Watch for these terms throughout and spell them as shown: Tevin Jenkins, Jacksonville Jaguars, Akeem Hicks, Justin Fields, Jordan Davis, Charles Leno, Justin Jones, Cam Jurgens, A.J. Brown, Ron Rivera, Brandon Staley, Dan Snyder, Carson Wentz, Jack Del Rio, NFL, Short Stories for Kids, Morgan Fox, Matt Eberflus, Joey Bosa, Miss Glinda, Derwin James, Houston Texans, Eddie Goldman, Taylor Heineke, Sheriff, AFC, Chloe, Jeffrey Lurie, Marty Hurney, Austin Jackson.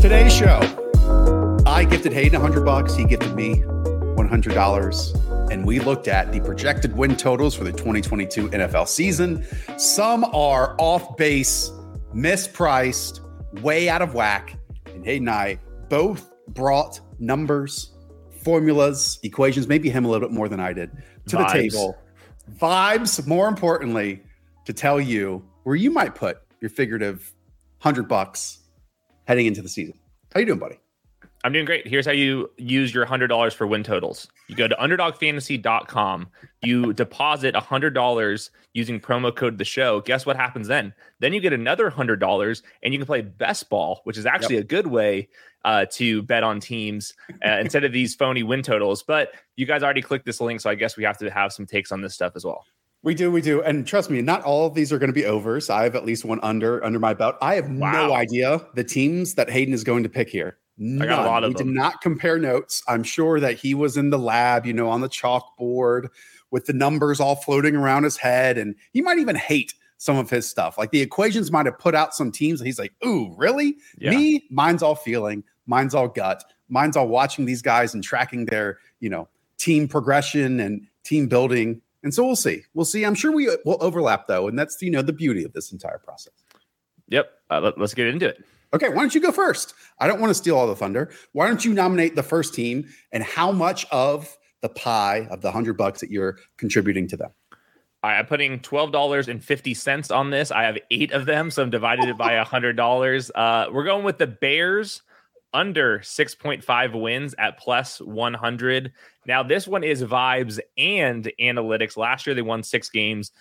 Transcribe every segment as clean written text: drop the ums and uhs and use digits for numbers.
Today's show, I gifted Hayden $100, he gifted me $100, and we looked at the projected win totals for the 2022 NFL season. Some are off base, mispriced, way out of whack, and Hayden and I both brought numbers, formulas, equations, maybe him a little bit more than I did, to the table. Vibes, more importantly, to tell you where you might put your figurative $100 heading into the season. How you doing, buddy? I'm doing great. Here's how you use your $100 for win totals. You go to underdogfantasy.com. You deposit $100 using promo code the show. Guess what happens then? Then you get another $100, and you can play best ball, which is actually a good way to bet on teams instead of these phony win totals. But you guys already clicked this link, so I guess we have to have some takes on this stuff as well. We do. And trust me, not all of these are going to be overs. I have at least one under my belt. I have no idea the teams that Hayden is going to pick here. None. I got a lot of them. We did not compare notes. I'm sure that he was in the lab, on the chalkboard with the numbers all floating around his head. And he might even hate some of his stuff. Like the equations might have put out some teams. And he's like, ooh, really? Yeah. Me? Mine's all feeling. Mine's all gut. Mine's all watching these guys and tracking their, team progression and team building. And so we'll see. I'm sure we will overlap, though. And that's, the beauty of this entire process. Yep. Let's get into it. Okay. Why don't you go first? I don't want to steal all the thunder. Why don't you nominate the first team and how much of the pie of the $100 that you're contributing to them? I'm putting $12.50 on this. I have 8 of them. So I'm divided it by $100. We're going with the Bears under 6.5 wins at plus 100. Now, this one is vibes and analytics. Last year, they won 6 games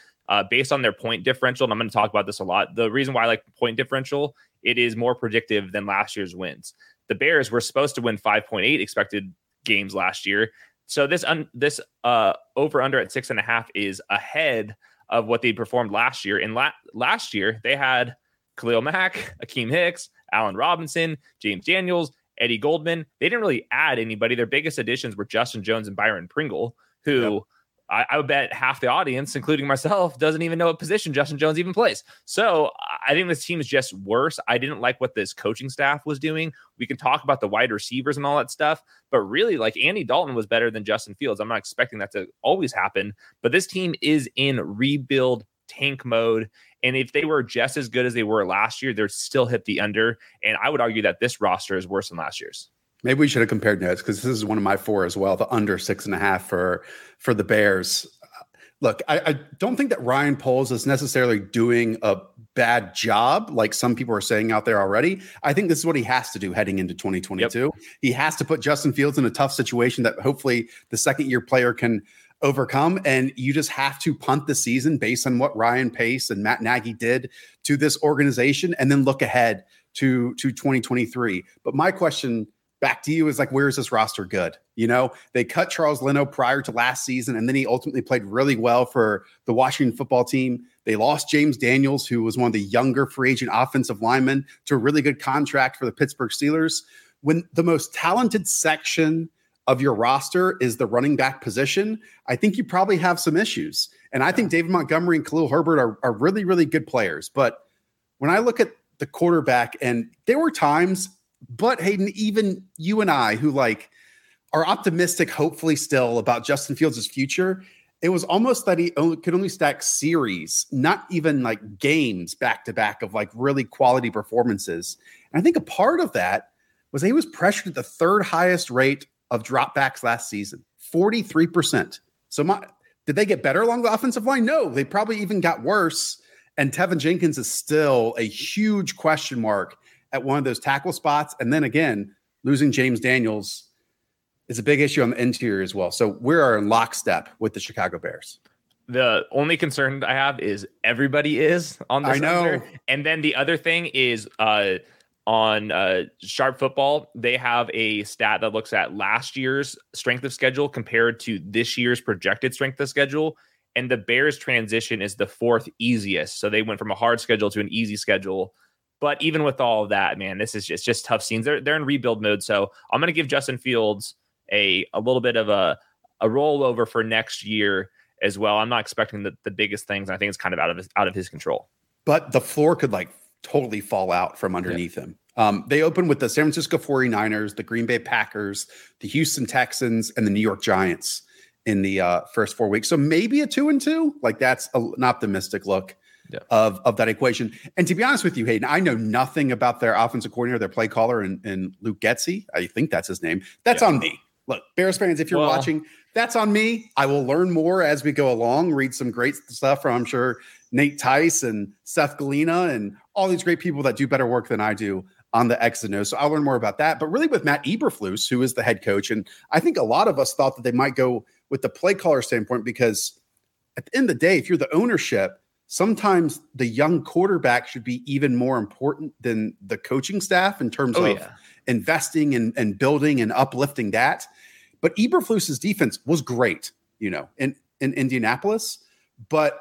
based on their point differential. And I'm going to talk about this a lot. The reason why I like point differential, it is more predictive than last year's wins. The Bears were supposed to win 5.8 expected games last year. So this over-under at 6.5 is ahead of what they performed last year. And last year, they had Khalil Mack, Akeem Hicks, Allen Robinson, James Daniels, Eddie Goldman. They didn't really add anybody. Their biggest additions were Justin Jones and Byron Pringle, who I would bet half the audience, including myself, doesn't even know what position Justin Jones even plays. So I think this team is just worse. I didn't like what this coaching staff was doing. We can talk about the wide receivers and all that stuff, but really, like, Andy Dalton was better than Justin Fields. I'm not expecting that to always happen, but this team is in rebuild tank mode. And if they were just as good as they were last year, they'd still hit the under. And I would argue that this roster is worse than last year's. Maybe we should have compared notes, because this is one of my 4 as well. The under 6.5 for the Bears. Look, I don't think that Ryan Poles is necessarily doing a bad job, like some people are saying out there already. I think this is what he has to do heading into 2022. Yep. He has to put Justin Fields in a tough situation that hopefully the second-year player can overcome, and you just have to punt the season based on what Ryan Pace and Matt Nagy did to this organization, and then look ahead to 2023. But my question back to you is, like, where is this roster good? They cut Charles Leno prior to last season, and then he ultimately played really well for the Washington football team. They lost James Daniels, who was one of the younger free agent offensive linemen, to a really good contract for the Pittsburgh Steelers. When the most talented section of your roster is the running back position, I think you probably have some issues. And I think David Montgomery and Khalil Herbert are really, really good players. But when I look at the quarterback, and there were times, but Hayden, even you and I, who are optimistic, hopefully still, about Justin Fields' future, it was almost that he could only stack series, not even like games back to back of really quality performances. And I think a part of that was that he was pressured at the third highest rate of dropbacks last season, 43%. So did they get better along the offensive line? No, they probably even got worse. And Tevin Jenkins is still a huge question mark at one of those tackle spots. And then again, losing James Daniels. is a big issue on the interior as well. So we are in lockstep with the Chicago Bears. The only concern I have is everybody is on this. I know. Under. And then the other thing is on Sharp Football, they have a stat that looks at last year's strength of schedule compared to this year's projected strength of schedule. And the Bears' transition is the fourth easiest. So they went from a hard schedule to an easy schedule. But even with all of that, man, this is just tough scenes. They're in rebuild mode. So I'm going to give Justin Fields a little bit of a rollover for next year as well. I'm not expecting the biggest things. I think it's kind of out of his control. But the floor could totally fall out from underneath him. They open with the San Francisco 49ers, the Green Bay Packers, the Houston Texans, and the New York Giants in the first 4 weeks. So maybe a 2-2. That's an optimistic look of that equation. And to be honest with you, Hayden, I know nothing about their offensive coordinator, their play caller, and Luke Getsy. I think that's his name. That's on me. Look, Bears fans, if you're watching, that's on me. I will learn more as we go along, read some great stuff from, I'm sure, Nate Tice and Seth Galena and all these great people that do better work than I do on the X's and O's. So I'll learn more about that. But really with Matt Eberflus, who is the head coach, and I think a lot of us thought that they might go with the play caller standpoint because at the end of the day, if you're the ownership, sometimes the young quarterback should be even more important than the coaching staff in terms of investing and building and uplifting that. But Eberflus's defense was great, in Indianapolis. But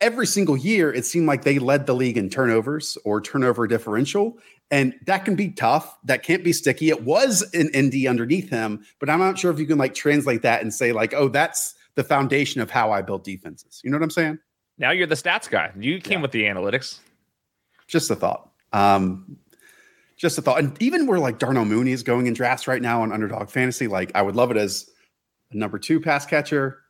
every single year, it seemed like they led the league in turnovers or turnover differential. And that can be tough. That can't be sticky. It was an Indy underneath him, but I'm not sure if you can translate that and say that's the foundation of how I build defenses. You know what I'm saying? Now you're the stats guy. You came with the analytics. Just a thought. And even where Darnell Mooney is going in drafts right now on Underdog Fantasy, I would love it as a number 2 pass catcher,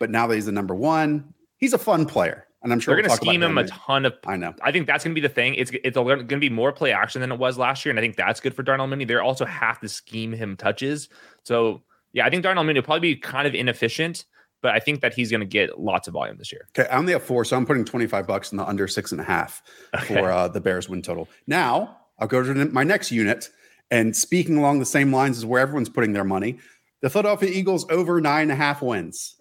but now that he's the number 1, he's a fun player. And I'm sure they're going to scheme him a ton of. I know. I think that's going to be the thing. It's going to be more play action than it was last year. And I think that's good for Darnell Mooney. They also have to scheme him touches. So yeah, I think Darnell Mooney will probably be kind of inefficient, but I think that he's going to get lots of volume this year. Okay, I only have 4, so I'm putting $25 in the under 6.5 for the Bears win total. Now I'll go to my next unit, and speaking along the same lines as where everyone's putting their money, the Philadelphia Eagles over 9.5 wins.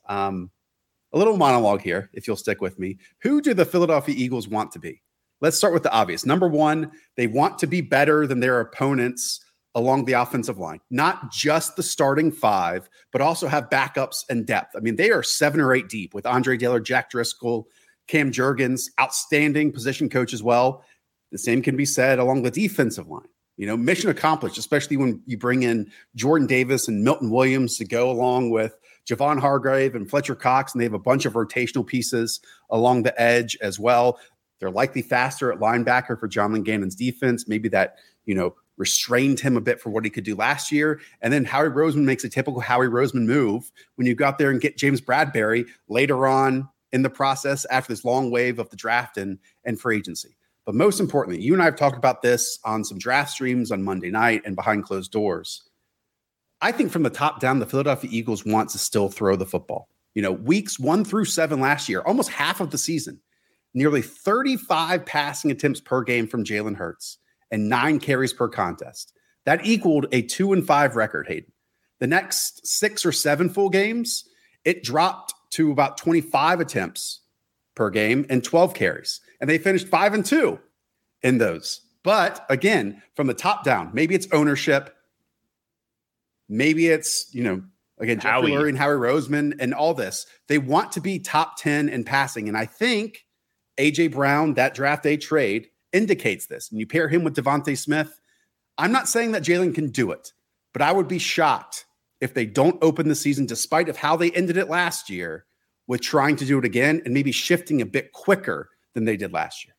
A little monologue here, if you'll stick with me. Who do the Philadelphia Eagles want to be? Let's start with the obvious. Number 1, they want to be better than their opponents along the offensive line, not just the starting 5, but also have backups and depth. I mean, they are 7 or 8 deep with Andre Dillard, Jack Driscoll, Cam Jurgens, outstanding position coach as well. The same can be said along the defensive line. Mission accomplished, especially when you bring in Jordan Davis and Milton Williams to go along with Javon Hargrave and Fletcher Cox, and they have a bunch of rotational pieces along the edge as well. They're likely faster at linebacker for Jonathan Gannon's defense. Maybe that, restrained him a bit for what he could do last year. And then Howie Roseman makes a typical Howie Roseman move when you go out there and get James Bradbury later on in the process after this long wave of the draft and free agency. But most importantly, you and I have talked about this on some draft streams on Monday night and behind closed doors. I think from the top down, the Philadelphia Eagles want to still throw the football. Weeks 1 through 7 last year, almost half of the season, nearly 35 passing attempts per game from Jalen Hurts and 9 carries per contest. That equaled a 2-5 record, Hayden. The next 6 or 7 full games, it dropped to about 25 attempts per game and 12 carries. And they finished 5-2 in those. But again, from the top down, maybe it's ownership. Maybe it's, again, Jeffrey Lurie and Howie Roseman and all this. They want to be top 10 in passing. And I think A.J. Brown, that draft day trade, indicates this. And you pair him with DeVonta Smith. I'm not saying that Jalen can do it, but I would be shocked if they don't open the season, despite of how they ended it last year, with trying to do it again and maybe shifting a bit quicker than they did last year.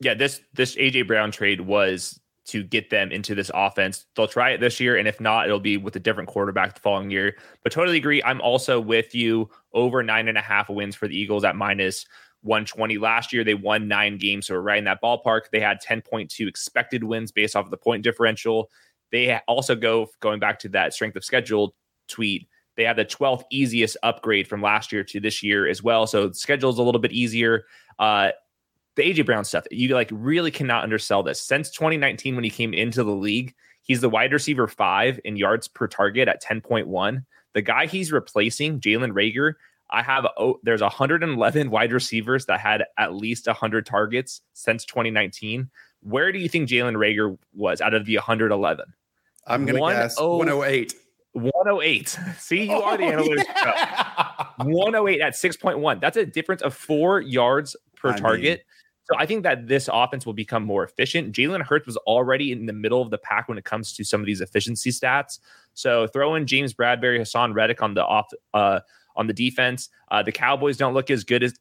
Yeah, this A.J. Brown trade was to get them into this offense. They'll try it this year, and if not, it'll be with a different quarterback the following year. But totally agree. I'm also with you. Over 9.5 wins for the Eagles at -120 last year. They won 9 games, so we're right in that ballpark. They had 10.2 expected wins based off of the point differential. They also going back to that strength of schedule tweet, they had the 12th easiest upgrade from last year to this year as well. So the schedule's a little bit easier. The A.J. Brown stuff, you really cannot undersell this. Since 2019, when he came into the league, He's the wide receiver 5 in yards per target at 10.1. The guy he's replacing, Jalen Reagor, there's 111 wide receivers that had at least 100 targets since 2019. Where do you think Jalen Reagor was out of the 111? I'm going to guess 108. 108. See, you are the analytics. Yeah. 108 at 6.1. That's a difference of 4 yards per target. So I think that this offense will become more efficient. Jalen Hurts was already in the middle of the pack when it comes to some of these efficiency stats. So throw in James Bradbury, Hassan Reddick on the defense. The Cowboys don't look as good as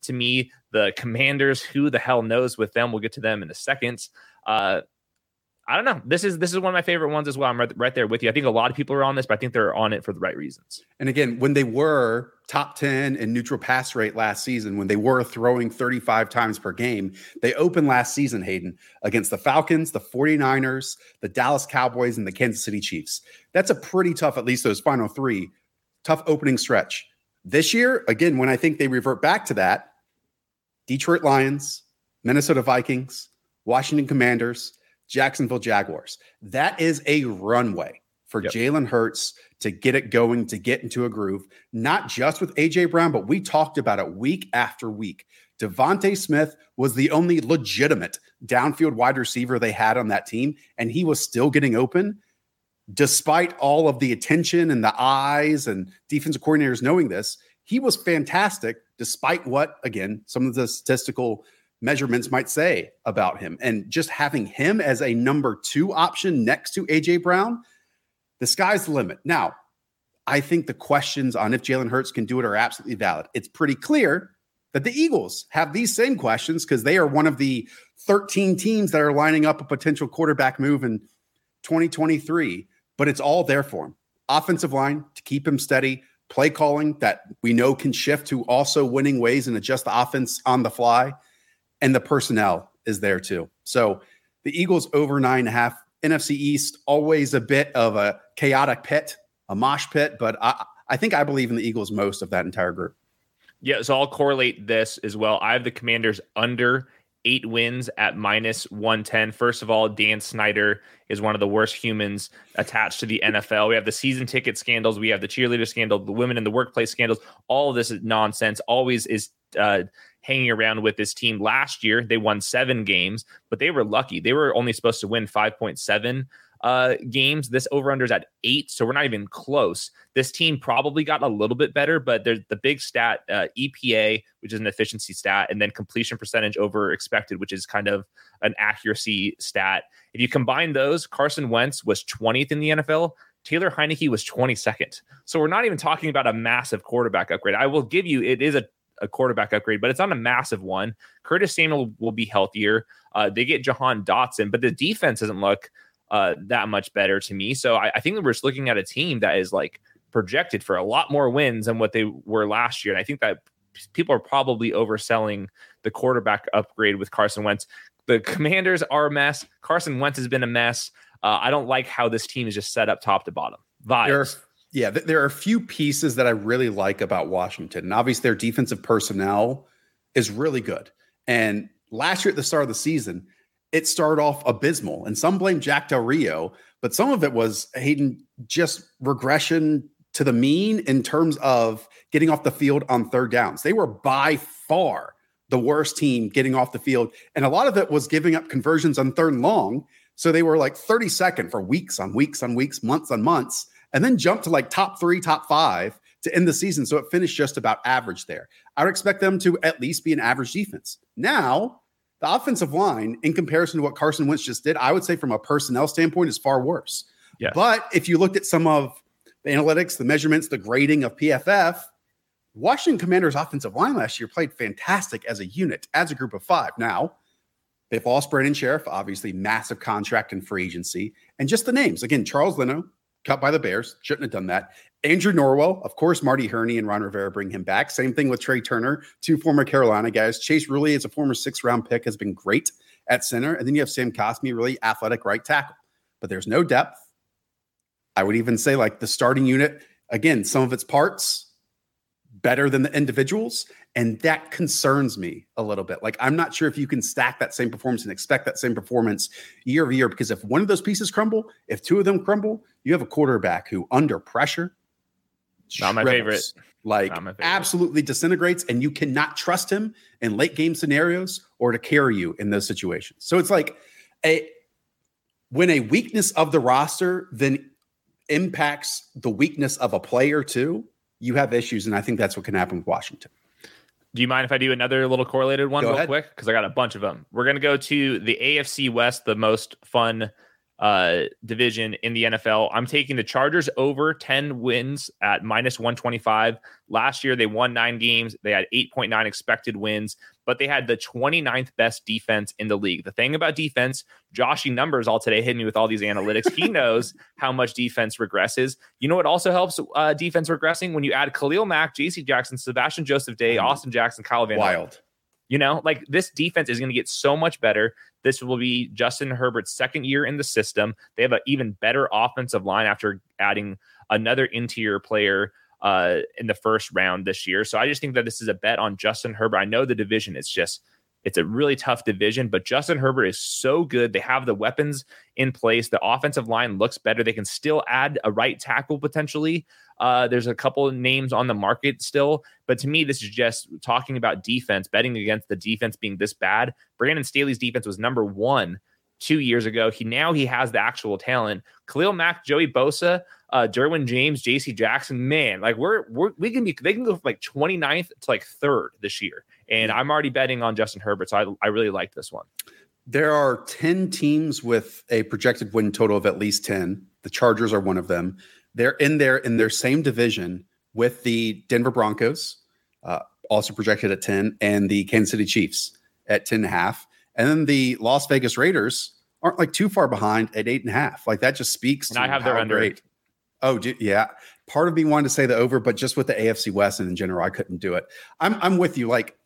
to me. The Commanders, who the hell knows with them? We'll get to them in a second. I don't know. This is one of my favorite ones as well. I'm right there with you. I think a lot of people are on this, but I think they're on it for the right reasons. And again, when they were top 10 in neutral pass rate last season, when they were throwing 35 times per game, they opened last season, Hayden, against the Falcons, the 49ers, the Dallas Cowboys, and the Kansas City Chiefs. That's a pretty tough, at least those final three, tough opening stretch. This year, again, when I think they revert back to that, Detroit Lions, Minnesota Vikings, Washington Commanders, Jacksonville Jaguars. That is a runway for Jalen Hurts to get it going, to get into a groove, not just with A.J. Brown, but we talked about it week after week. DeVonta Smith was the only legitimate downfield wide receiver they had on that team, and he was still getting open despite all of the attention and the eyes and defensive coordinators knowing this. He was fantastic despite what, again, some of the statistical measurements might say about him. And just having him as a number 2 option next to A.J. Brown, the sky's the limit. Now, I think the questions on if Jalen Hurts can do it are absolutely valid. It's pretty clear that the Eagles have these same questions because they are one of the 13 teams that are lining up a potential quarterback move in 2023, but it's all there for him. Offensive line to keep him steady, play calling that we know can shift to also winning ways and adjust the offense on the fly. And the personnel is there too. So the Eagles over 9.5, NFC East, always a bit of a chaotic pit, a mosh pit. But I think I believe in the Eagles most of that entire group. Yeah, so I'll correlate this as well. I have the Commanders under 8 wins at -110. First of all, Dan Snyder is one of the worst humans attached to the NFL. We have the season ticket scandals. We have the cheerleader scandal, the women in the workplace scandals. All of this is nonsense. Always is hanging around with this team. Last year, they won 7 games, but they were lucky. They were only supposed to win 5.7 games. This over-under is at 8, so we're not even close. This team probably got a little bit better, but there's the big stat, EPA, which is an efficiency stat, and then completion percentage over expected, which is kind of an accuracy stat. If you combine those, Carson Wentz was 20th in the NFL. Taylor Heineke was 22nd. So we're not even talking about a massive quarterback upgrade. I will give you, it is a quarterback upgrade, but it's not a massive one. Curtis Samuel will be healthier. They get Jahan Dotson, but the defense doesn't look that much better to me. So I think that we're just looking at a team that is like projected for a lot more wins than what they were last year. And I think that people are probably overselling the quarterback upgrade with Carson Wentz. The Commanders are a mess. Carson Wentz has been a mess. I don't like how this team is just set up top to bottom. Vibes. Yeah, there are a few pieces that I really like about Washington. And obviously their defensive personnel is really good. And last year at the start of the season, it started off abysmal. And some blame Jack Del Rio, but some of it was, Hayden, just regression to the mean in terms of getting off the field on third downs. They were by far the worst team getting off the field. And a lot of it was giving up conversions on third and long. So they were like 32nd for weeks on weeks on weeks, months on months. And then jump to like top 3, top 5 to end the season. So it finished just about average there. I would expect them to at least be an average defense. Now, the offensive line, in comparison to what Carson Wentz just did, I would say from a personnel standpoint is far worse. Yes. But if you looked at some of the analytics, the measurements, the grading of PFF, Washington Commanders' offensive line last year played fantastic as a unit, as a group of 5. Now, they've lost Brandon Sheriff, obviously massive contract and free agency. And just the names, again, Charles Leno, cut by the Bears. Shouldn't have done that. Andrew Norwell. Of course, Marty Hurney and Ron Rivera bring him back. Same thing with Trey Turner, 2 former Carolina guys. Chase Rulli is a former 6th-round pick, has been great at center. And then you have Sam Cosmi, really athletic right tackle. But there's no depth. I would even say like the starting unit, again, some of its parts better than the individuals. And that concerns me a little bit. Like, I'm not sure if you can stack that same performance and expect that same performance year over year, because if one of those pieces crumble, if two of them crumble, you have a quarterback who under pressure, not my favorite. Absolutely disintegrates, and you cannot trust him in late game scenarios or to carry you in those situations. So it's like when a weakness of the roster then impacts the weakness of a player too, you have issues. And I think that's what can happen with Washington. Do you mind if I do another little correlated one real quick? Because I got a bunch of them. We're going to go to the AFC West, the most fun division in the NFL. I'm taking the Chargers over 10 wins at -125. Last year, they won 9 games. They had 8.9 expected wins, but they had the 29th best defense in the league. The thing about defense, Joshy numbers all today hitting me with all these analytics. He knows how much defense regresses. You know what also helps defense regressing? When you add Khalil Mack, JC Jackson, Sebastian Joseph Day, Austin Jackson, Kyle Van Wild. You know, like, this defense is going to get so much better. This will be Justin Herbert's second year in the system. They have an even better offensive line after adding another interior player in the first round this year. So I just think that this is a bet on Justin Herbert. I know the division is just, it's a really tough division, but Justin Herbert is so good. They have the weapons in place. The offensive line looks better. They can still add a right tackle potentially. There's a couple of names on the market still, but to me, this is just talking about defense, betting against the defense being this bad. Brandon Staley's defense was number 1 2 years ago. Now he has the actual talent. Khalil Mack, Joey Bosa, Derwin James, JC Jackson, man, like they can go from like 29th to like 3rd this year. And I'm already betting on Justin Herbert. So I really like this one. There are 10 teams with a projected win total of at least 10. The Chargers are one of them. They're in there in their same division with the Denver Broncos, also projected at 10, and the Kansas City Chiefs at 10.5. And then the Las Vegas Raiders aren't like too far behind at 8.5. Like, that just speaks to their under eight. Oh, yeah. Part of me wanted to say the over, but just with the AFC West and in general, I couldn't do it. I'm with you. Like,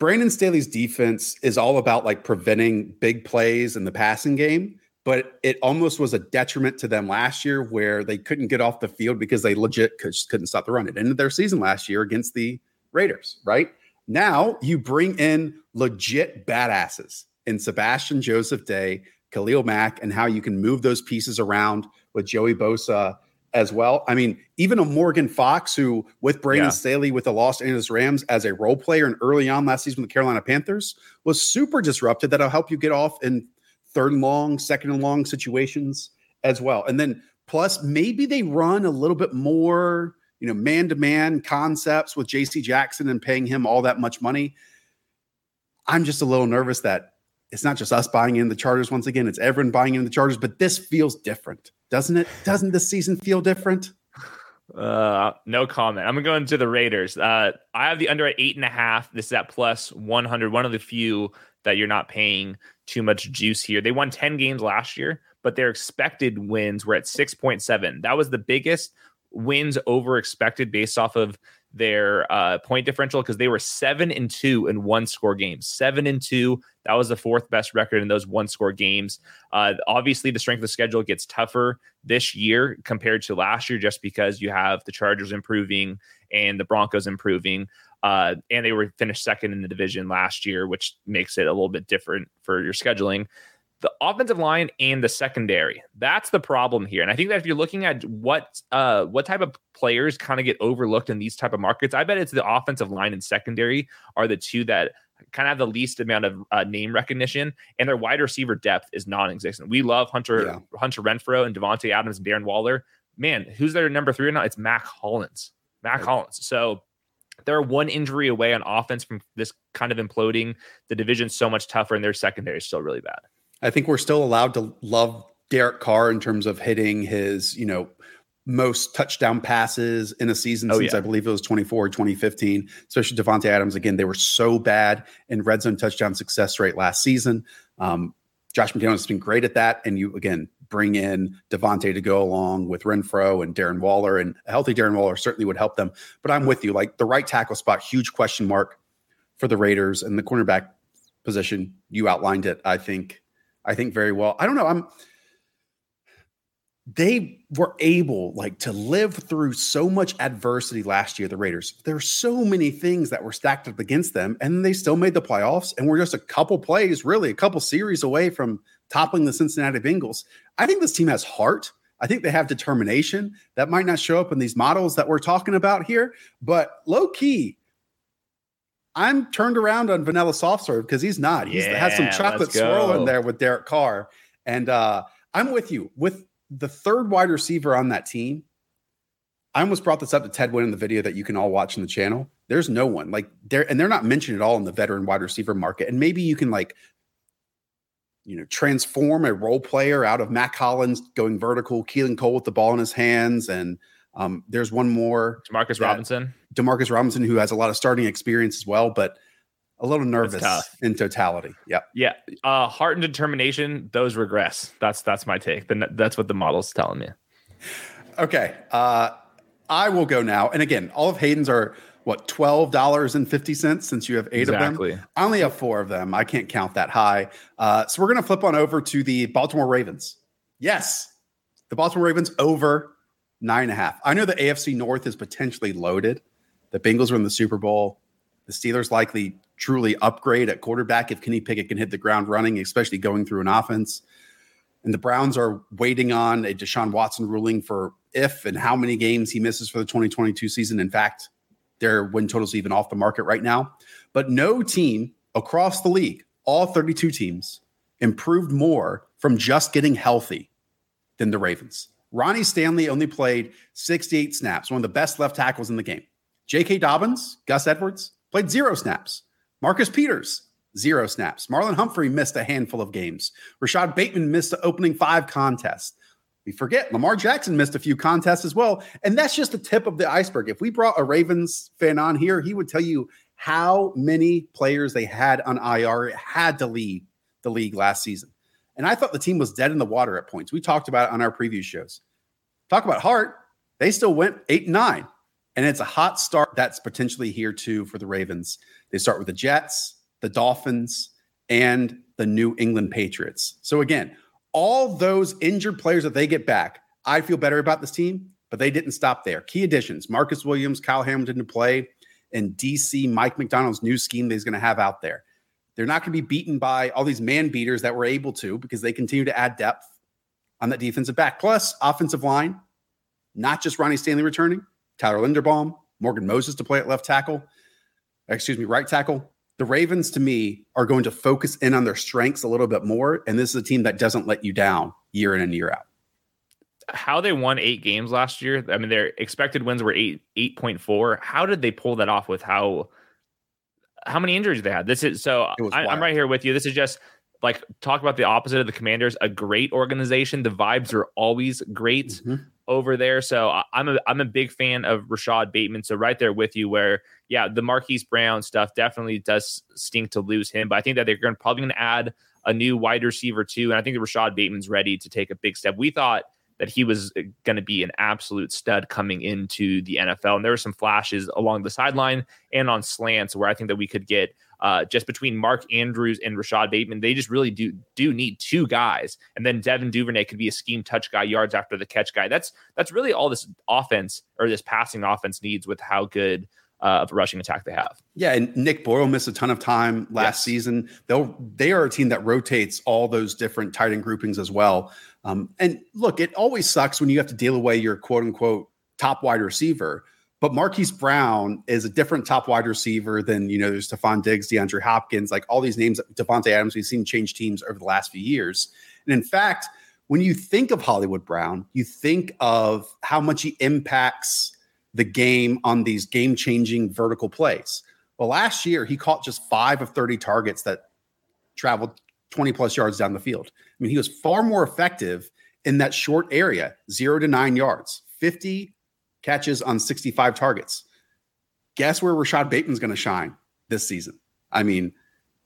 Brandon Staley's defense is all about like preventing big plays in the passing game, but it almost was a detriment to them last year where they couldn't get off the field because they legit couldn't stop the run. It ended their season last year against the Raiders, right? Now you bring in legit badasses in Sebastian Joseph Day, Khalil Mack, and how you can move those pieces around with Joey Bosa as well. I mean, even a Morgan Fox, who with Brandon Staley with the Los Angeles Rams as a role player and early on last season with the Carolina Panthers was super disruptive. That'll help you get off in third and long, second and long situations as well. And then plus maybe they run a little bit more, you know, man-to-man concepts with JC Jackson and paying him all that much money. I'm just a little nervous that it's not just us buying in the Chargers once again. It's everyone buying in the Chargers, but this feels different. Doesn't it? Doesn't this season feel different? No comment. I'm going to the Raiders. I have the under at 8.5. This is at +100. One of the few that you're not paying too much juice here. They won 10 games last year, but their expected wins were at 6.7. That was the biggest wins over expected based off of their point differential, because they were 7-2 in one score games. 7-2. That was the 4th best record in those one score games. Obviously, the strength of the schedule gets tougher this year compared to last year, just because you have the Chargers improving and the Broncos improving. And they were finished 2nd in the division last year, which makes it a little bit different for your scheduling. The offensive line and the secondary, that's the problem here. And I think that if you're looking at what type of players kind of get overlooked in these type of markets, I bet it's the offensive line and secondary are the two that kind of have the least amount of name recognition, and their wide receiver depth is non-existent. We love Hunter Renfrow and Devontae Adams and Darren Waller. Man, who's their number 3 or not? It's Mac Hollins. So they're one injury away on offense from this kind of imploding. The division's so much tougher, and their secondary is still really bad. I think we're still allowed to love Derek Carr in terms of hitting his, you know, most touchdown passes in a season I believe it was 24 or 2015, especially Devontae Adams. Again, they were so bad in red zone touchdown success rate last season. Josh McDaniels has been great at that. And you, again, bring in Devontae to go along with Renfrow and Darren Waller, and a healthy Darren Waller certainly would help them. But I'm with you, like the right tackle spot, huge question mark for the Raiders, and the cornerback position. You outlined it, I think very well. I don't know. they were able to live through so much adversity last year, the Raiders. There are so many things that were stacked up against them, and they still made the playoffs, and we're just a couple plays, really a couple series away from toppling the Cincinnati Bengals. I think this team has heart. I think they have determination. That might not show up in these models that we're talking about here, but low-key, I'm turned around on Vanilla Soft Serve because he's not. He's had some chocolate swirl in there with Derek Carr, and I'm with you. With the third wide receiver on that team, I almost brought this up to Ted Wynn in the video that you can all watch on the channel. There's no one and they're not mentioned at all in the veteran wide receiver market. And maybe you can transform a role player out of Mack Hollins going vertical, Keelan Cole with the ball in his hands. And there's one more, DeMarcus Robinson, who has a lot of starting experience as well, but a little nervous in totality. Yeah. Heart and determination, those regress. That's my take. That's what the model's telling me. Okay. I will go now. And again, all of Hayden's are what, $12.50, since you have eight of them. I only have four of them. I can't count that high. So we're going to flip on over to the Baltimore Ravens. Yes. The Baltimore Ravens over 9.5. I know the AFC North is potentially loaded. The Bengals were in the Super Bowl. The Steelers likely truly upgrade at quarterback if Kenny Pickett can hit the ground running, especially going through an offense. And the Browns are waiting on a Deshaun Watson ruling for if and how many games he misses for the 2022 season. In fact, their win total's even off the market right now. But no team across the league, all 32 teams, improved more from just getting healthy than the Ravens. Ronnie Stanley only played 68 snaps, one of the best left tackles in the game. J.K. Dobbins, Gus Edwards, played 0 snaps. Marcus Peters, 0 snaps. Marlon Humphrey missed a handful of games. Rashad Bateman missed the opening 5 contests. We forget Lamar Jackson missed a few contests as well. And that's just the tip of the iceberg. If we brought a Ravens fan on here, he would tell you how many players they had on IR. It had to leave the league last season. And I thought the team was dead in the water at points. We talked about it on our preview shows. Talk about heart. They still went 8-9. And it's a hot start that's potentially here, too, for the Ravens. They start with the Jets, the Dolphins, and the New England Patriots. So, again, all those injured players that they get back, I feel better about this team, but they didn't stop there. Key additions, Marcus Williams, Kyle Hamilton to play, and D.C. Mike McDonald's new scheme that he's going to have out there. They're not going to be beaten by all these man beaters that were able to because they continue to add depth on that defensive back. Plus, offensive line, not just Ronnie Stanley returning, Tyler Linderbaum, Morgan Moses to play at right tackle. The Ravens, to me, are going to focus in on their strengths a little bit more, and this is a team that doesn't let you down year in and year out. How they won 8 games last year, I mean, their expected wins were 8.4. How did they pull that off with how many injuries they had? This is so I'm right here with you. This is just talk about the opposite of the Commanders, a great organization. The vibes are always great. Mm-hmm. Over there. So I'm a big fan of Rashad Bateman. So right there with you where, yeah, the Marquise Brown stuff definitely does stink to lose him. But I think that they're probably going to add a new wide receiver too. And I think that Rashad Bateman's ready to take a big step. We thought that he was going to be an absolute stud coming into the NFL. And there were some flashes along the sideline and on slants where I think that we could get just between Mark Andrews and Rashad Bateman, they just really do need 2 guys. And then Devin Duvernay could be a scheme touch guy, yards after the catch guy. That's really all this offense or this passing offense needs with how good of a rushing attack they have. Yeah, and Nick Boyle missed a ton of time last season. They are a team that rotates all those different tight end groupings as well. And look, it always sucks when you have to deal away your quote-unquote top wide receiver, but Marquise Brown is a different top wide receiver than, there's Stephon Diggs, DeAndre Hopkins, all these names, Devontae Adams, we've seen change teams over the last few years. And in fact, when you think of Hollywood Brown, you think of how much he impacts the game on these game-changing vertical plays. Well, last year, he caught just 5 of 30 targets that traveled 20-plus yards down the field. I mean, he was far more effective in that short area, 0 to 9 yards, 50 catches on 65 targets. Guess where Rashad Bateman's going to shine this season? I mean,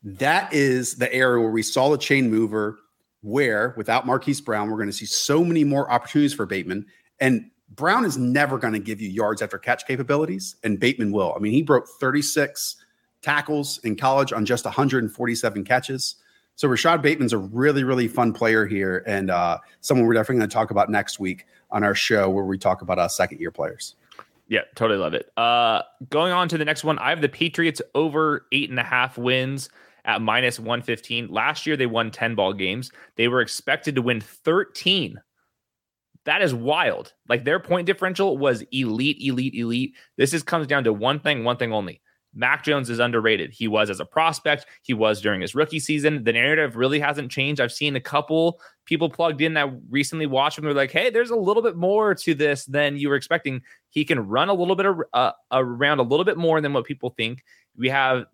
that is the area where we saw the chain mover where, without Marquise Brown, we're going to see so many more opportunities for Bateman. And Brown is never going to give you yards after catch capabilities, and Bateman will. I mean, he broke 36 tackles in college on just 147 catches. So Rashad Bateman's a really, really fun player here, and someone we're definitely going to talk about next week on our show where we talk about second-year players. Yeah, totally love it. Going on to the next one, I have the Patriots over 8.5 wins at -115. Last year, they won 10 ball games. They were expected to win 13. That is wild. Like, their point differential was elite. This comes down to one thing only. Mac Jones is underrated. He was as a prospect. He was during his rookie season. The narrative really hasn't changed. I've seen a couple people plugged in that recently watched him. They're like, hey, there's a little bit more to this than you were expecting. He can run a little bit around a little bit more than what people think. They added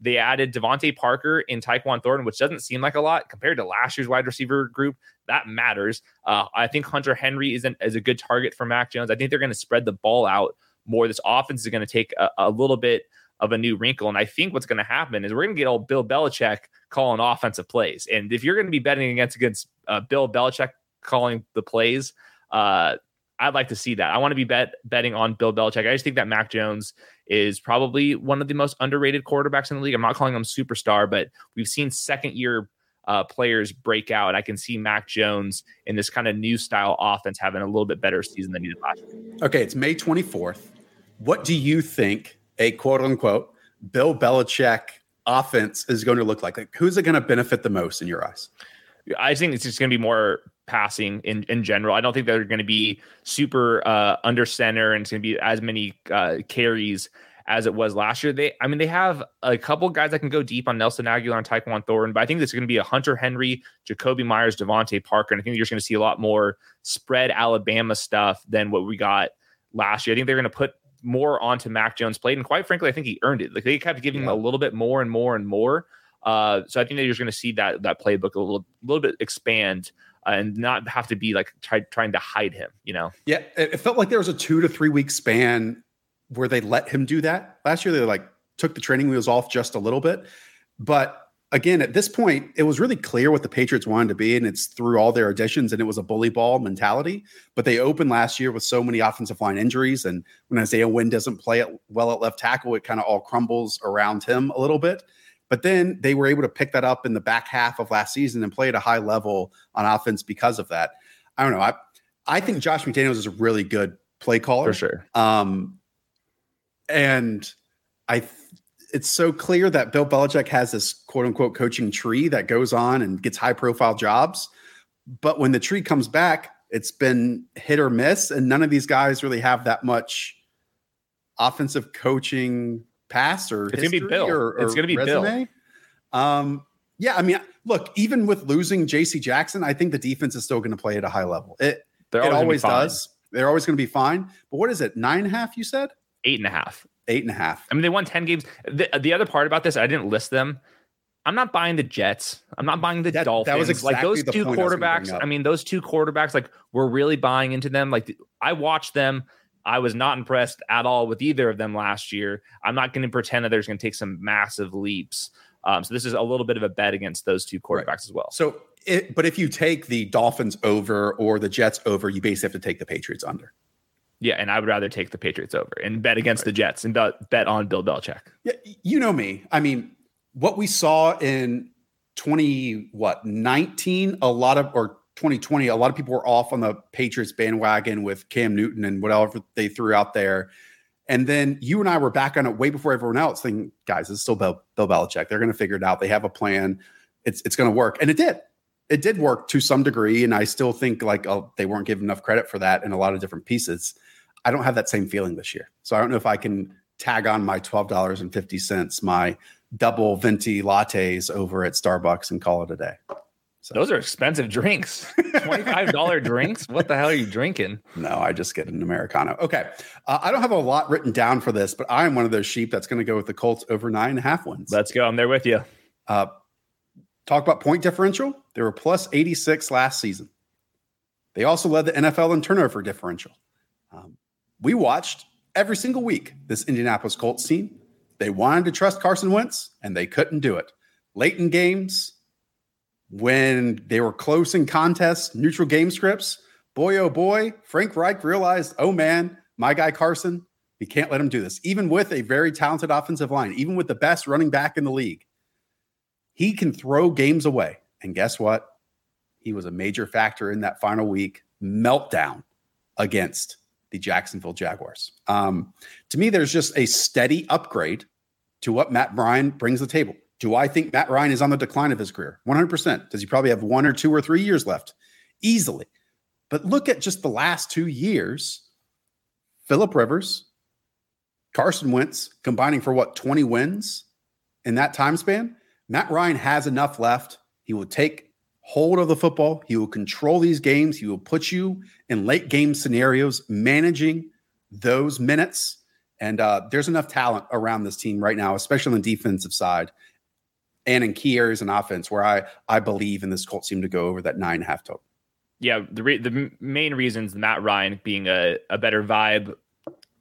Devontae Parker and Tyquan Thornton, which doesn't seem like a lot compared to last year's wide receiver group. That matters. I think Hunter Henry is a good target for Mac Jones. I think they're going to spread the ball out more. This offense is going to take a little bit of a new wrinkle. And I think what's going to happen is we're going to get old Bill Belichick calling offensive plays. And if you're going to be betting against Bill Belichick calling the plays, I'd like to see that. I want to be betting on Bill Belichick. I just think that Mac Jones is probably one of the most underrated quarterbacks in the league. I'm not calling him superstar, but we've seen second-year players break out. I can see Mac Jones in this kind of new style offense having a little bit better season than he did last year. Okay, it's May 24th. What do you think a quote-unquote Bill Belichick offense is going to look like? Like, who's it going to benefit the most in your eyes? I think it's just going to be more passing in general. I don't think they're going to be super under center, and it's going to be as many carries as it was last year. They have a couple guys that can go deep on Nelson Aguilar and Tyquan Thornton, but I think it's going to be a Hunter Henry, Jacoby Myers, Devontae Parker, and I think you're just going to see a lot more spread Alabama stuff than what we got last year. I think they're going to put more onto Mac Jones' plate, and quite frankly, I think he earned it. Like, they kept giving him a little bit more. So I think that you're going to see that playbook a little bit expand and not have to be like trying to hide him, you know? Yeah. It felt like there was a 2 to 3 week span where they let him do that. Last year, they like took the training wheels off just a little bit. But again, at this point, it was really clear what the Patriots wanted to be, and it's through all their additions, and it was a bully ball mentality. But they opened last year with so many offensive line injuries, and when Isaiah Wynn doesn't play it well at left tackle, it kind of all crumbles around him a little bit. But then they were able to pick that up in the back half of last season and play at a high level on offense because of that. I don't know. I think Josh McDaniels is a really good play caller. For sure. It's so clear that Bill Belichick has this quote-unquote coaching tree that goes on and gets high-profile jobs. But when the tree comes back, it's been hit or miss, and none of these guys really have that much offensive coaching past or it's history gonna be Bill. Or it's going to be resume. Bill. Yeah, I mean, look, even with losing J.C. Jackson, I think the defense is still going to play at a high level. It always does. They're always going to be fine. But what is it, 9.5 you said? 8.5. 8.5. I mean, they won 10 games. The other part about this, I didn't list them. I'm not buying the Jets. I'm not buying the Dolphins. That was exactly like those two quarterbacks. Those two quarterbacks, like, we're really buying into them. Like, I watched them. I was not impressed at all with either of them last year. I'm not going to pretend that there's going to take some massive leaps. So this is a little bit of a bet against those two quarterbacks right as well. So, but if you take the Dolphins over or the Jets over, you basically have to take the Patriots under. Yeah, and I would rather take the Patriots over and bet against the Jets and bet on Bill Belichick. Yeah, you know me. I mean, what we saw in 19, a lot of, or 2020, a lot of people were off on the Patriots bandwagon with Cam Newton and whatever they threw out there. And then you and I were back on it way before everyone else thinking, guys, it's still Bill Belichick. They're going to figure it out. They have a plan. It's going to work. And it did. It did work to some degree. And I still think they weren't given enough credit for that in a lot of different pieces. I don't have that same feeling this year. So I don't know if I can tag on my $12.50, my double venti lattes over at Starbucks and call it a day. So. Those are expensive drinks. $25 drinks? What the hell are you drinking? No, I just get an Americano. Okay. I don't have a lot written down for this, but I am one of those sheep that's going to go with the Colts over 9.5 wins. Let's go. I'm there with you. Talk about point differential. They were plus 86 last season. They also led the NFL in turnover differential. We watched every single week this Indianapolis Colts team. They wanted to trust Carson Wentz, and they couldn't do it. Late in games, when they were close in contests, neutral game scripts, boy, oh boy, Frank Reich realized, oh man, my guy Carson, we can't let him do this. Even with a very talented offensive line, even with the best running back in the league, he can throw games away. And guess what? He was a major factor in that final week meltdown against the Jacksonville Jaguars. To me, there's just a steady upgrade to what Matt Ryan brings to the table. Do I think Matt Ryan is on the decline of his career? 100%. Does he probably have 1 or 2 or 3 years left? Easily. But look at just the last 2 years. Phillip Rivers, Carson Wentz, combining for what, 20 wins in that time span? Matt Ryan has enough left. He will take hold of the football. He will control these games. He will put you in late game scenarios, managing those minutes. And there's enough talent around this team right now, especially on the defensive side and in key areas in offense, where I believe in this Colts team to go over that 9.5 total. Yeah, the main reasons Matt Ryan being a better vibe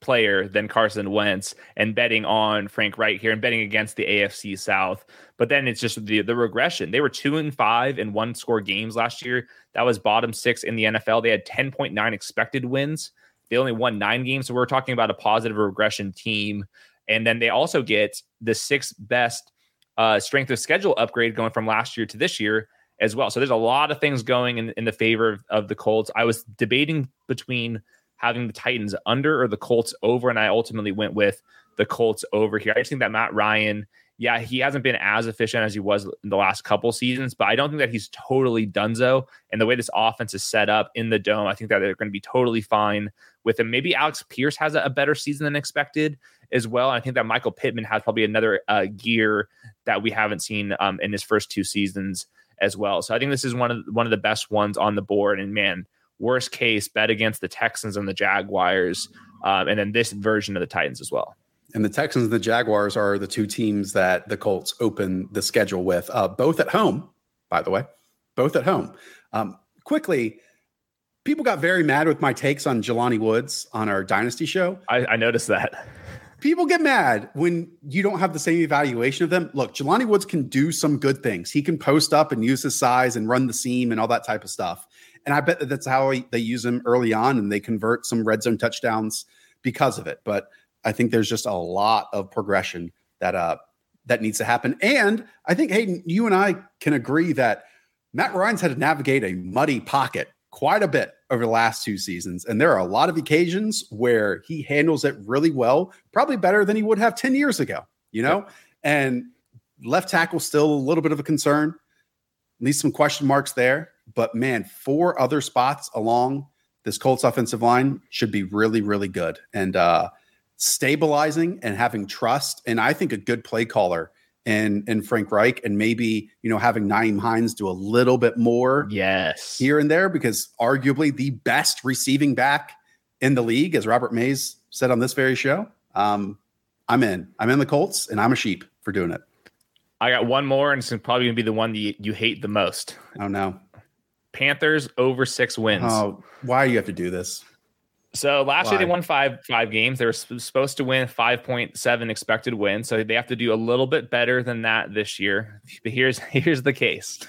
player than Carson Wentz, and betting on Frank Wright here and betting against the AFC South. But then it's just the regression. They were 2-5 in one score games last year. That was bottom six in the NFL. They had 10.9 expected wins. They only won 9 games. So we're talking about a positive regression team. And then they also get the 6th best strength of schedule upgrade going from last year to this year as well. So there's a lot of things going in the favor of the Colts. I was debating between having the Titans under or the Colts over, and I ultimately went with the Colts over here. I just think that Matt Ryan, yeah, he hasn't been as efficient as he was in the last couple seasons, but I don't think that he's totally donezo. And the way this offense is set up in the dome, I think that they're going to be totally fine with him. Maybe Alex Pierce has a better season than expected as well. And I think that Michael Pittman has probably another gear that we haven't seen in his first 2 seasons as well. So I think this is one of the best ones on the board. And man, worst case, bet against the Texans and the Jaguars, and then this version of the Titans as well. And the Texans and the Jaguars are the 2 teams that the Colts open the schedule with, both at home, by the way, both at home. Quickly, people got very mad with my takes on Jelani Woods on our Dynasty show. I noticed that. People get mad when you don't have the same evaluation of them. Look, Jelani Woods can do some good things. He can post up and use his size and run the seam and all that type of stuff. And I bet that that's how they use him early on, and they convert some red zone touchdowns because of it. But I think there's just a lot of progression that needs to happen. And I think, Hayden, you and I can agree that Matt Ryan's had to navigate a muddy pocket quite a bit over the last 2 seasons. And there are a lot of occasions where he handles it really well, probably better than he would have 10 years ago, you know? And left tackle still a little bit of a concern, at least some question marks there. But man, 4 other spots along this Colts offensive line should be really, really good. And stabilizing and having trust, and I think a good play caller in Frank Reich, and maybe, you know, having Nyheim Hines do a little bit more here and there, because arguably the best receiving back in the league, as Robert Mays said on this very show. I'm in the Colts, and I'm a sheep for doing it. I got one more, and it's probably going to be the one that you hate the most. Oh, no. Panthers over 6 wins. Oh, why do you have to do this? So last year they won five games. They were supposed to win 5.7 expected wins. So they have to do a little bit better than that this year. But here's the case.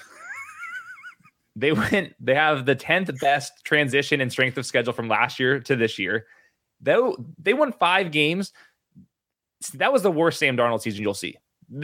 They have the 10th best transition and strength of schedule from last year to this year. Though they won 5 games. That was the worst Sam Darnold season you'll see.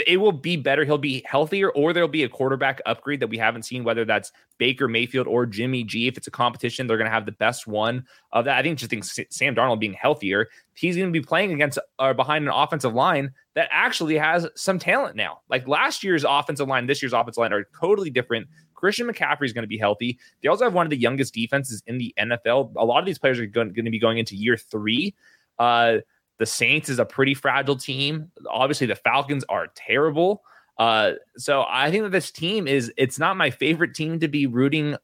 It will be better. He'll be healthier, or there'll be a quarterback upgrade that we haven't seen, whether that's Baker Mayfield or Jimmy G. If it's a competition, they're going to have the best one of that. I think Sam Darnold being healthier, he's going to be playing against or behind an offensive line that actually has some talent now. Like last year's offensive line, this year's offensive line are totally different. Christian McCaffrey is going to be healthy. They also have one of the youngest defenses in the NFL. A lot of these players are going to be going into year 3. The Saints is a pretty fragile team. Obviously, the Falcons are terrible. So I think that this team it's not my favorite team to be rooting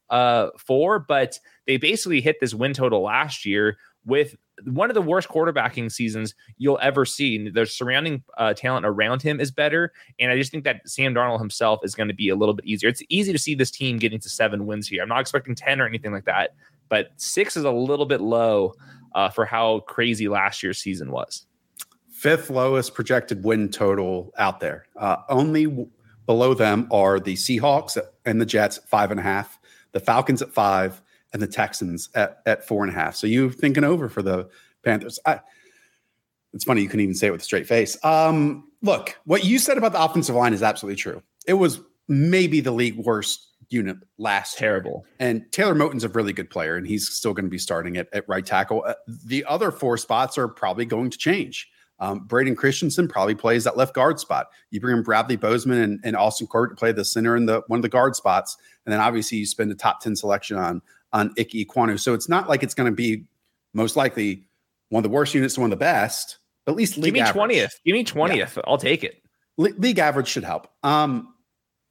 for, but they basically hit this win total last year with one of the worst quarterbacking seasons you'll ever see. Their surrounding talent around him is better. And I just think that Sam Darnold himself is going to be a little bit easier. It's easy to see this team getting to 7 wins here. I'm not expecting 10 or anything like that, but 6 is a little bit low for how crazy last year's season was. 5th lowest projected win total out there. Only below them are the Seahawks and the Jets at 5.5, the Falcons at 5, and the Texans at 4.5. So you thinking over for the Panthers. It's funny. You couldn't even say it with a straight face. Look, what you said about the offensive line is absolutely true. It was maybe the league worst unit last terrible year. And Taylor Moton's a really good player, and he's still going to be starting at right tackle. The other four spots are probably going to change. Braden Christensen probably plays that left guard spot. You bring in Bradley Bozeman and Austin Corbett to play the center in the one of the guard spots. And then obviously you spend a top 10 selection on Ike Ikwonu. So it's not like it's going to be most likely one of the worst units to one of the best, but at least league average. Give me 20th. Yeah. I'll take it. League average should help. I'm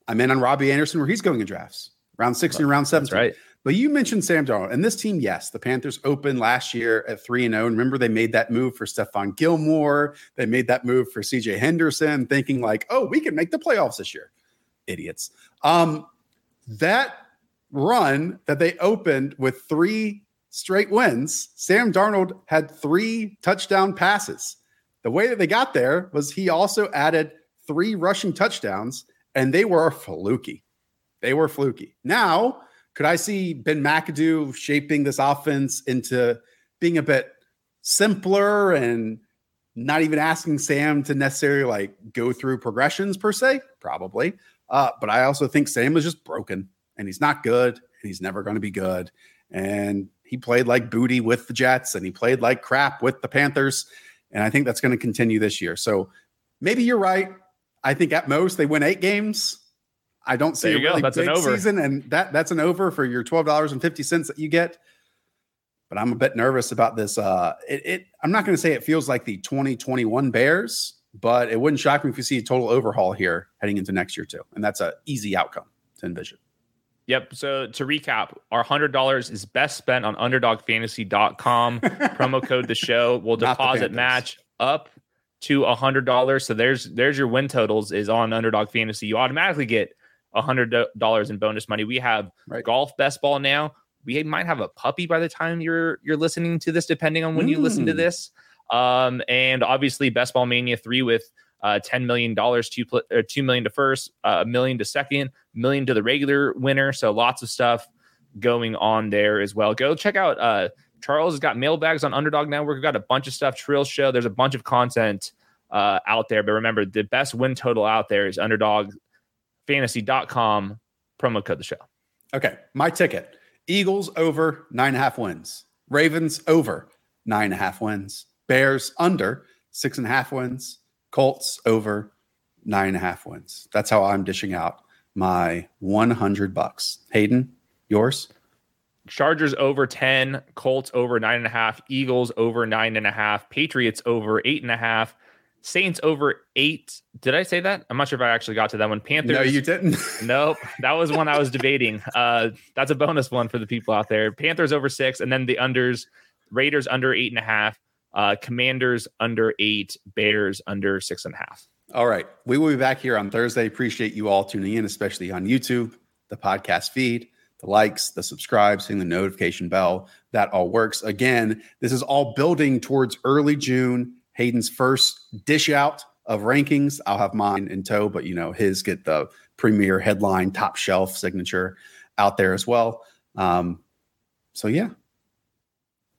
in on Robbie Anderson where he's going in drafts, round 16, round 17. Right. But you mentioned Sam Darnold and this team. Yes, the Panthers opened last year at 3-0. And remember, they made that move for Stephon Gilmore. They made that move for CJ Henderson, thinking like, oh, we can make the playoffs this year. Idiots. That run that they opened with 3 straight wins, Sam Darnold had 3 touchdown passes. The way that they got there was he also added 3 rushing touchdowns, and they were fluky. Now, could I see Ben McAdoo shaping this offense into being a bit simpler and not even asking Sam to necessarily like go through progressions per se? Probably. But I also think Sam was just broken, and he's not good, and he's never going to be good. And he played like booty with the Jets, and he played like crap with the Panthers. And I think that's going to continue this year. So maybe you're right. I think at most they win 8 games. I don't see a really big season, and that's an over for your $12.50 that you get. But I'm a bit nervous about this. I'm not going to say it feels like the 2021 Bears, but it wouldn't shock me if you see a total overhaul here heading into next year too. And that's an easy outcome to envision. Yep. So to recap, our $100 is best spent on underdogfantasy.com. Promo code the show. We'll deposit match up to $100. So there's your win totals is on Underdog Fantasy. You automatically get $100 in bonus money. We have golf best ball now. We might have a puppy by the time you're listening to this, depending on when you listen to this. And obviously Best Ball Mania 3 with $10 million, $2 million to first, $1 million to second, $1 million to the regular winner. So lots of stuff going on there as well. Go check out Charles has got mailbags on Underdog Network. We've got a bunch of stuff. Trill Show. There's a bunch of content out there. But remember, the best win total out there is underdogfantasy.com. Promo code the show. Okay, my ticket: Eagles over 9.5 wins, Ravens over 9.5 wins, Bears under 6.5 wins. Colts over 9.5 wins. That's how I'm dishing out my $100. Hayden, yours? Chargers over 10, Colts over 9.5, Eagles over 9.5, Patriots over 8.5, Saints over 8. Did I say that? I'm not sure if I actually got to that one. Panthers. No, you didn't. Nope. That was one I was debating. That's a bonus one for the people out there. Panthers over 6, and then the unders, Raiders under 8.5. Commanders under 8, Bears under 6.5. All right. We will be back here on Thursday. Appreciate you all tuning in, especially on YouTube, the podcast feed, the likes, the subscribes, hitting the notification bell. That all works. Again, this is all building towards early June. Hayden's first dish out of rankings. I'll have mine in tow, but you know, his get the premier headline, top shelf signature out there as well. So yeah.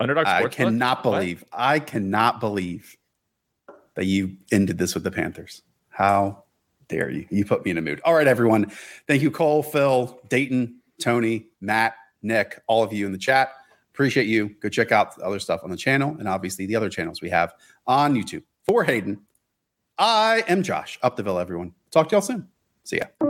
Underdog Sportsbook? I cannot believe that you ended this with the Panthers. How dare you? You put me in a mood. All right, everyone. Thank you, Cole, Phil, Dayton, Tony, Matt, Nick, all of you in the chat. Appreciate you. Go check out the other stuff on the channel and obviously the other channels we have on YouTube. For Hayden, I am Josh. Up the Ville, everyone. Talk to y'all soon. See ya.